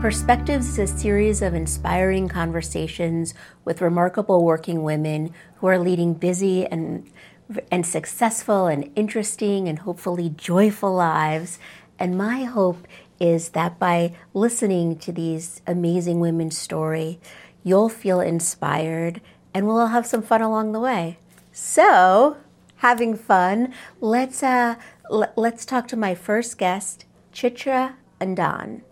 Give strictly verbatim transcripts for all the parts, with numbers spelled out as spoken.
Perspectives is a series of inspiring conversations with remarkable working women who are leading busy and, and successful and interesting and hopefully joyful lives. And my hope is that by listening to these amazing women's story, you'll feel inspired and we'll all have some fun along the way. So, having fun, let's, uh, l- let's talk to my first guest, Chitra Andan.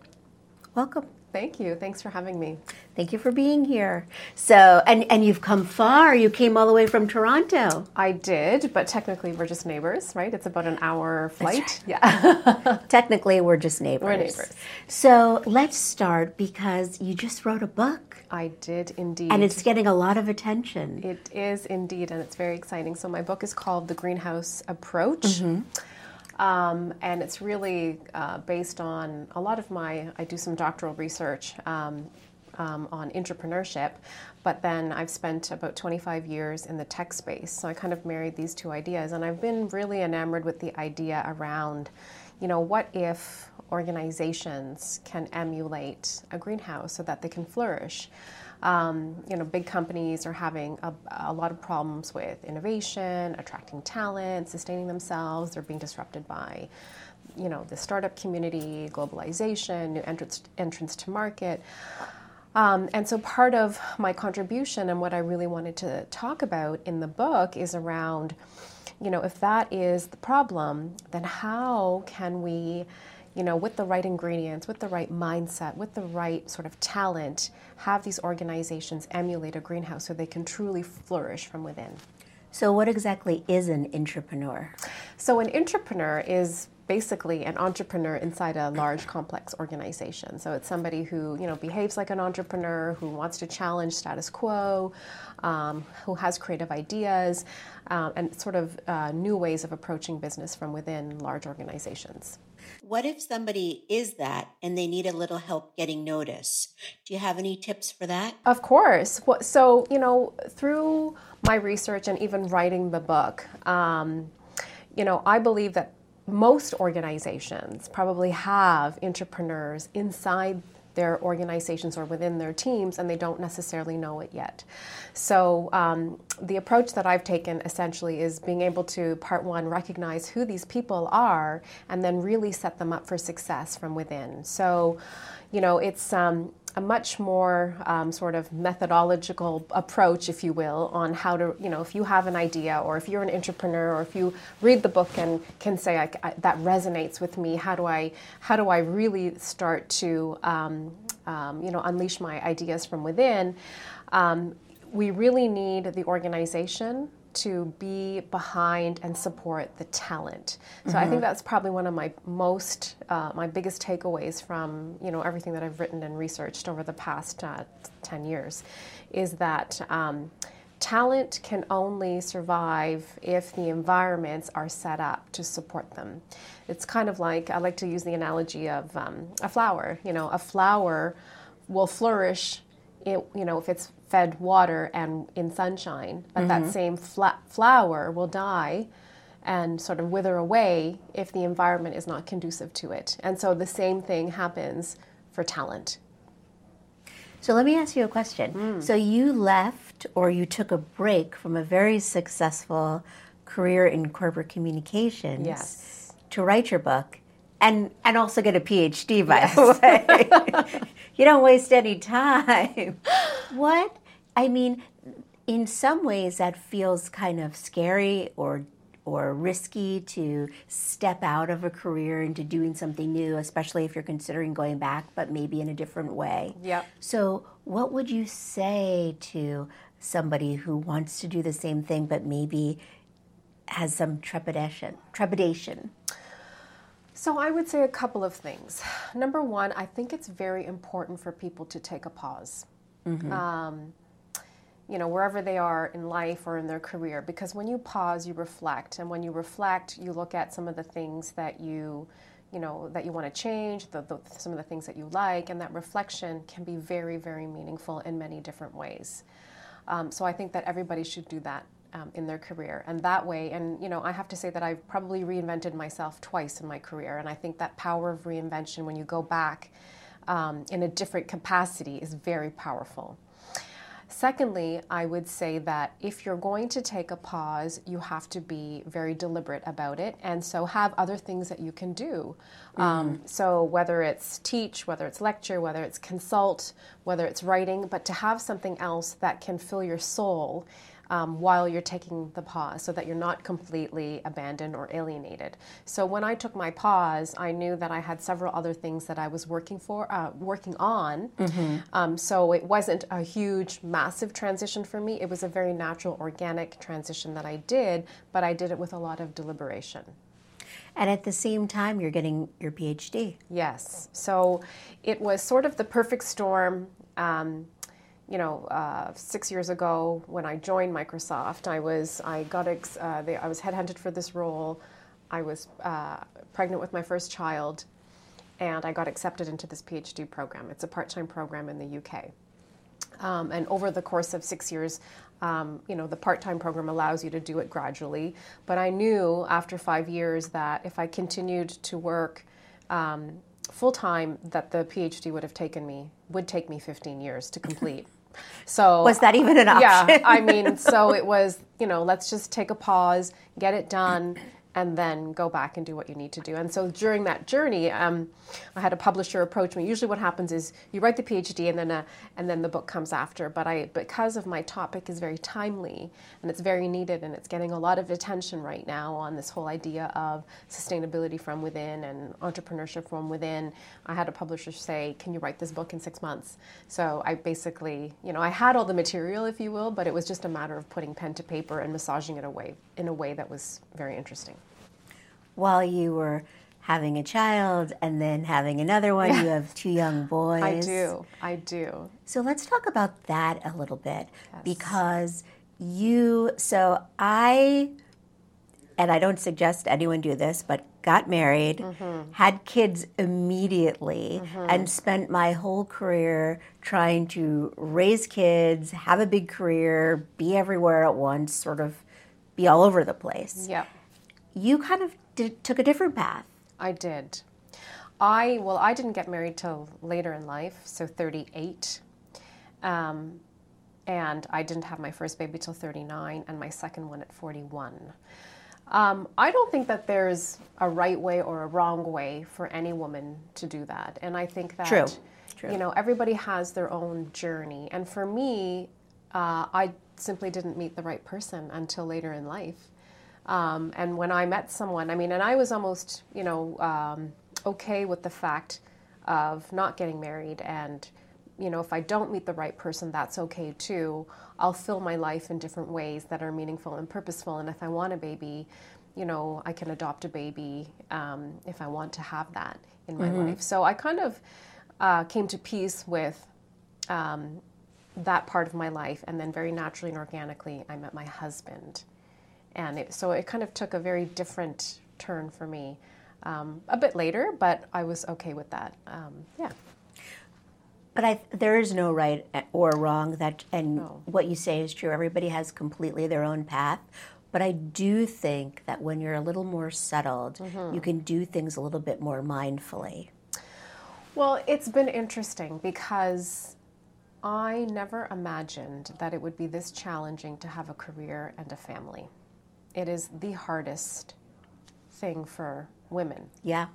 Welcome. Thank you. Thanks for having me. Thank you for being here. So, and, and you've come far. You came all the way from Toronto. I did, but technically we're just neighbors, right? It's about an hour flight. That's right. Yeah. Technically we're just neighbors. We're neighbors. So let's start because you just wrote a book. I did indeed. And it's getting a lot of attention. It is indeed, and it's very exciting. So my book is called The Greenhouse Approach. Mm-hmm. Um, and it's really uh, based on a lot of my, I do some doctoral research um, um, on entrepreneurship, but then I've spent about twenty-five years in the tech space. So I kind of married these two ideas, and I've been really enamored with the idea around, you know, what if organizations can emulate a greenhouse so that they can flourish? Um, you know, big companies are having a, a lot of problems with innovation, attracting talent, sustaining themselves. They're being disrupted by, you know, the startup community, globalization, new entrance, entrance to market. Um, and so part of my contribution and what I really wanted to talk about in the book is around, you know, if that is the problem, then how can we, you know, with the right ingredients, with the right mindset, with the right sort of talent, have these organizations emulate a greenhouse so they can truly flourish from within. So what exactly is an entrepreneur? So an entrepreneur is basically an entrepreneur inside a large, complex organization. So it's somebody who, you know, behaves like an entrepreneur, who wants to challenge status quo, um, who has creative ideas, um, and sort of uh, new ways of approaching business from within large organizations. What if somebody is that and they need a little help getting notice? Do you have any tips for that? Of course. So, you know, through my research and even writing the book, um, you know, I believe that most organizations probably have entrepreneurs inside their organizations or within their teams, and they don't necessarily know it yet. So um, the approach that I've taken essentially is being able to, part one, recognize who these people are and then really set them up for success from within. So, you know, it's um, a much more um, sort of methodological approach, if you will, on how to, you know, if you have an idea or if you're an entrepreneur or if you read the book and can say, I, I, that resonates with me, how do I, how do I really start to, um, um, you know, unleash my ideas from within? Um, we really need the organization to be behind and support the talent. So mm-hmm. I think that's probably one of my most, uh, my biggest takeaways from, you know, everything that I've written and researched over the past uh, ten years, is that um, talent can only survive if the environments are set up to support them. It's kind of like, I like to use the analogy of um, a flower. You know, a flower will flourish, it, you know, if it's fed water and in sunshine, but mm-hmm. that same fla- flower will die and sort of wither away if the environment is not conducive to it. And so the same thing happens for talent. So let me ask you a question. Mm. So you left, or you took a break from a very successful career in corporate communications yes. to write your book and, and also get a P H D, by yes. the way. You don't waste any time. What? I mean, in some ways that feels kind of scary or or risky, to step out of a career into doing something new, especially if you're considering going back, but maybe in a different way. Yeah. So what would you say to somebody who wants to do the same thing, but maybe has some trepidation? trepidation? So I would say a couple of things. Number one, I think it's very important for people to take a pause, mm-hmm. um, you know, wherever they are in life or in their career, because when you pause, you reflect, and when you reflect, you look at some of the things that you, you know, that you want to change, the, the, some of the things that you like, and that reflection can be very, very meaningful in many different ways. Um, so I think that everybody should do that. Um, in their career, and that way, and you know, I have to say that I've probably reinvented myself twice in my career, and I think that power of reinvention, when you go back um, in a different capacity is very powerful. Secondly, I would say that if you're going to take a pause, you have to be very deliberate about it, and so have other things that you can do. Mm-hmm. Um, so whether it's teach, whether it's lecture, whether it's consult, whether it's writing, but to have something else that can fill your soul Um, while you're taking the pause, so that you're not completely abandoned or alienated. So when I took my pause, I knew that I had several other things that I was working for, uh, working on. Mm-hmm. Um, so it wasn't a huge, massive transition for me. It was a very natural, organic transition that I did, but I did it with a lot of deliberation. And at the same time, you're getting your PhD. Yes. So it was sort of the perfect storm. Um, You know, uh, six years ago when I joined Microsoft, I was I got ex uh, they, I was headhunted for this role. I was uh, pregnant with my first child, and I got accepted into this PhD program. It's a part-time program in the U K. Um, and over the course of six years, um, you know, the part-time program allows you to do it gradually. But I knew after five years that if I continued to work um, full-time, that the PhD would have taken me would take me fifteen years to complete. So was that even an option? Yeah, I mean, so it was, you know, let's just take a pause, get it done, and then go back and do what you need to do. And so during that journey, um, I had a publisher approach me. Usually what happens is you write the PhD and then a, and then the book comes after. But I, because of my topic is very timely and it's very needed and it's getting a lot of attention right now on this whole idea of sustainability from within and entrepreneurship from within, I had a publisher say, can you write this book in six months? So I basically, you know, I had all the material, if you will, but it was just a matter of putting pen to paper and massaging it away in a way that was very interesting. While you were having a child and then having another one, you have two young boys. I do, I do. So let's talk about that a little bit. Yes. Because you, so I, and I don't suggest anyone do this, but got married, mm-hmm. had kids immediately, mm-hmm. and spent my whole career trying to raise kids, have a big career, be everywhere at once, sort of be all over the place. Yep. You kind of did, took a different path. I did. I, well, I didn't get married till later in life, so thirty-eight. Um, and I didn't have my first baby till thirty-nine, and my second one at forty-one. Um, I don't think that there's a right way or a wrong way for any woman to do that. And I think that, True. True. you know, everybody has their own journey. And for me, uh, I simply didn't meet the right person until later in life. Um, and when I met someone, I mean, and I was almost, you know, um, okay with the fact of not getting married, and, you know, if I don't meet the right person, that's okay too. I'll fill my life in different ways that are meaningful and purposeful, and if I want a baby, you know, I can adopt a baby um, if I want to have that in my mm-hmm. life. So I kind of uh, came to peace with um, that part of my life, and then very naturally and organically, I met my husband. And it, so it kind of took a very different turn for me um, a bit later, but I was okay with that. Um, yeah. But I, there is no right or wrong. That and no. What you say is true. Everybody has completely their own path. But I do think that when you're a little more settled, mm-hmm. you can do things a little bit more mindfully. Well, it's been interesting because I never imagined that it would be this challenging to have a career and a family. It is the hardest thing for women. Yeah.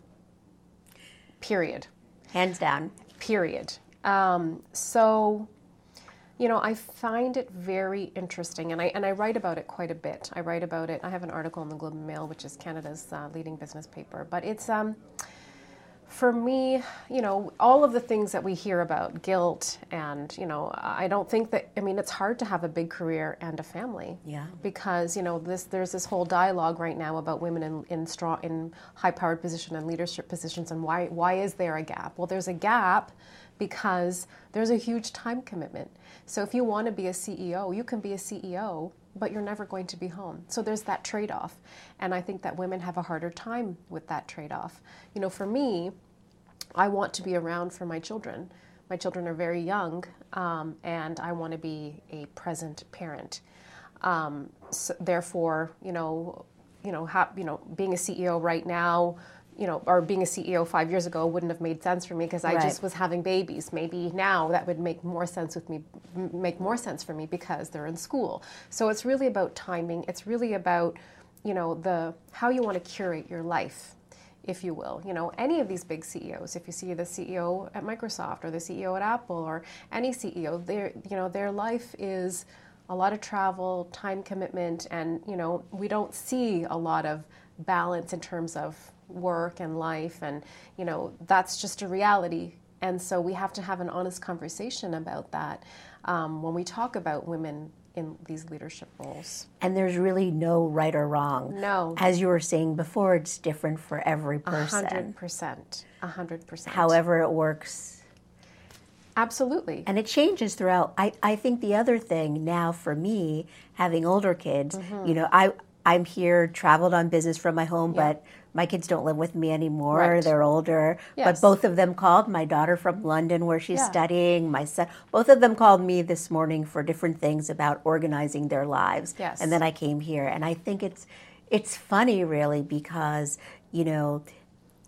Period. Hands down. Period. Um, so, you know, I find it very interesting, and I and I write about it quite a bit. I write about it. I have an article in the Globe and Mail, which is Canada's uh, leading business paper. But it's, um, for me, you know, all of the things that we hear about, guilt and, you know, I don't think that, I mean, it's hard to have a big career and a family. Yeah. Because, you know, this there's this whole dialogue right now about women in, in strong, in high-powered positions and leadership positions, and why why is there a gap? Well, there's a gap because there's a huge time commitment. So if you want to be a C E O, you can be a C E O, but you're never going to be home. So there's that trade-off. And I think that women have a harder time with that trade-off. You know, for me, I want to be around for my children. My children are very young, um, and I want to be a present parent. Um, so therefore, you know, you know, ha- you know, being a C E O right now you know, or being a C E O five years ago wouldn't have made sense for me because I right. just was having babies. Maybe now that would make more sense with me, make more sense for me because they're in school. So it's really about timing. It's really about, you know, the how you want to curate your life, if you will. You know, any of these big C E Os, if you see the C E O at Microsoft or the C E O at Apple or any C E O, their, you know, their life is a lot of travel, time commitment, and, you know, we don't see a lot of balance in terms of work and life, and, you know, that's just a reality. And so we have to have an honest conversation about that um, when we talk about women in these leadership roles. And there's really no right or wrong. No. As you were saying before, it's different for every person. one hundred percent. one hundred percent. However it works. Absolutely. And it changes throughout. I, I think the other thing now for me, having older kids, mm-hmm. you know, I, I'm here, traveled on business from my home, yeah. but my kids don't live with me anymore. Right. They're older. Yes. But both of them called. My daughter from London, where she's yeah. studying. My son. Both of them called me this morning for different things about organizing their lives. Yes. And then I came here. And I think it's it's funny, really, because, you know,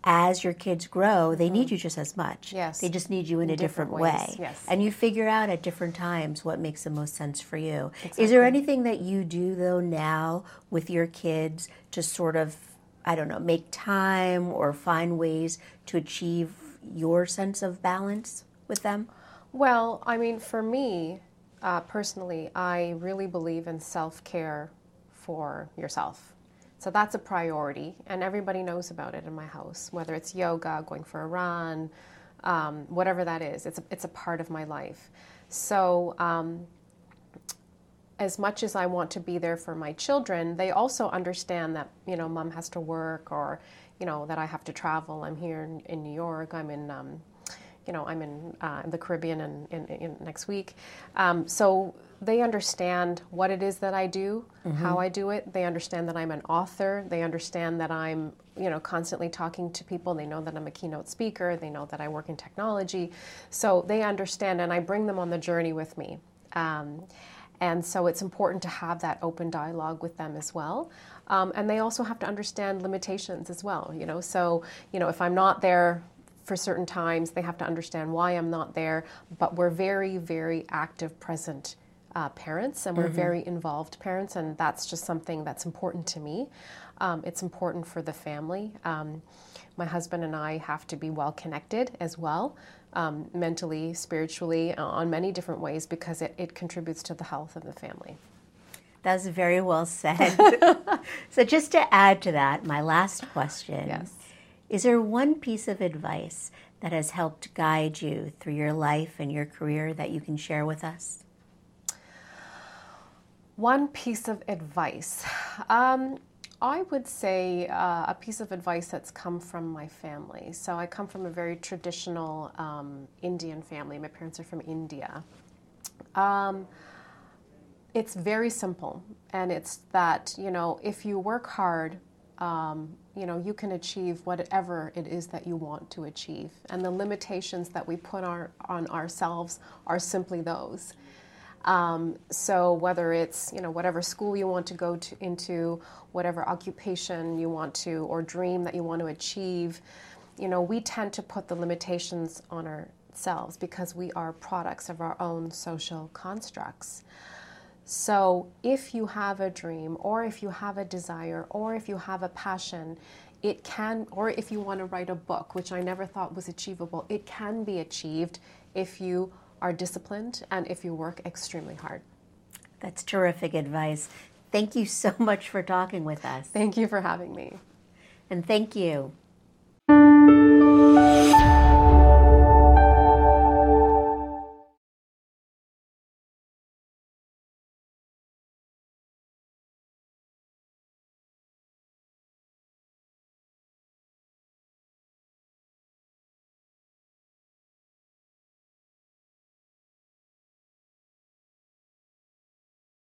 as your kids grow, they mm-hmm. need you just as much. Yes. They just need you in, in a different, different way. Yes. And you figure out at different times what makes the most sense for you. Exactly. Is there anything that you do, though, now with your kids to sort of, I don't know, make time or find ways to achieve your sense of balance with them? Well, I mean, for me, uh, personally, I really believe in self-care for yourself. So that's a priority, and everybody knows about it in my house, whether it's yoga, going for a run, um, whatever that is. It's a, it's a part of my life. So um, as much as I want to be there for my children, they also understand that, you know, mom has to work, or, you know, that I have to travel. I'm here in, in New York. I'm in, um, you know, I'm in uh, the Caribbean in, in, in next week. Um, so they understand what it is that I do, mm-hmm. how I do it. They understand that I'm an author. They understand that I'm, you know, constantly talking to people. They know that I'm a keynote speaker. They know that I work in technology. So they understand, and I bring them on the journey with me. Um, And so it's important to have that open dialogue with them as well. Um, and they also have to understand limitations as well, you know. So, you know, if I'm not there for certain times, they have to understand why I'm not there. But we're very, very active, present uh, parents, and we're mm-hmm. very involved parents. And that's just something that's important to me. Um, it's important for the family. Um, my husband and I have to be well connected as well. Um, mentally, spiritually, uh, on many different ways, because it, it contributes to the health of the family. That's very well said. So just to add to that, my last question, yes. is there one piece of advice that has helped guide you through your life and your career that you can share with us? One piece of advice. Um, I would say uh, a piece of advice that's come from my family. So I come from a very traditional um, Indian family. My parents are from India. Um, it's very simple, and it's that, you know, if you work hard, um, you know, you can achieve whatever it is that you want to achieve. And the limitations that we put our, on ourselves are simply those. Um, so whether it's, you know, whatever school you want to go to, into, whatever occupation you want to, or dream that you want to achieve, you know, we tend to put the limitations on ourselves because we are products of our own social constructs. So if you have a dream, or if you have a desire, or if you have a passion, it can, or if you want to write a book, which I never thought was achievable, it can be achieved if you are disciplined and if you work extremely hard. That's terrific advice. Thank you so much for talking with us. Thank you for having me. And thank you.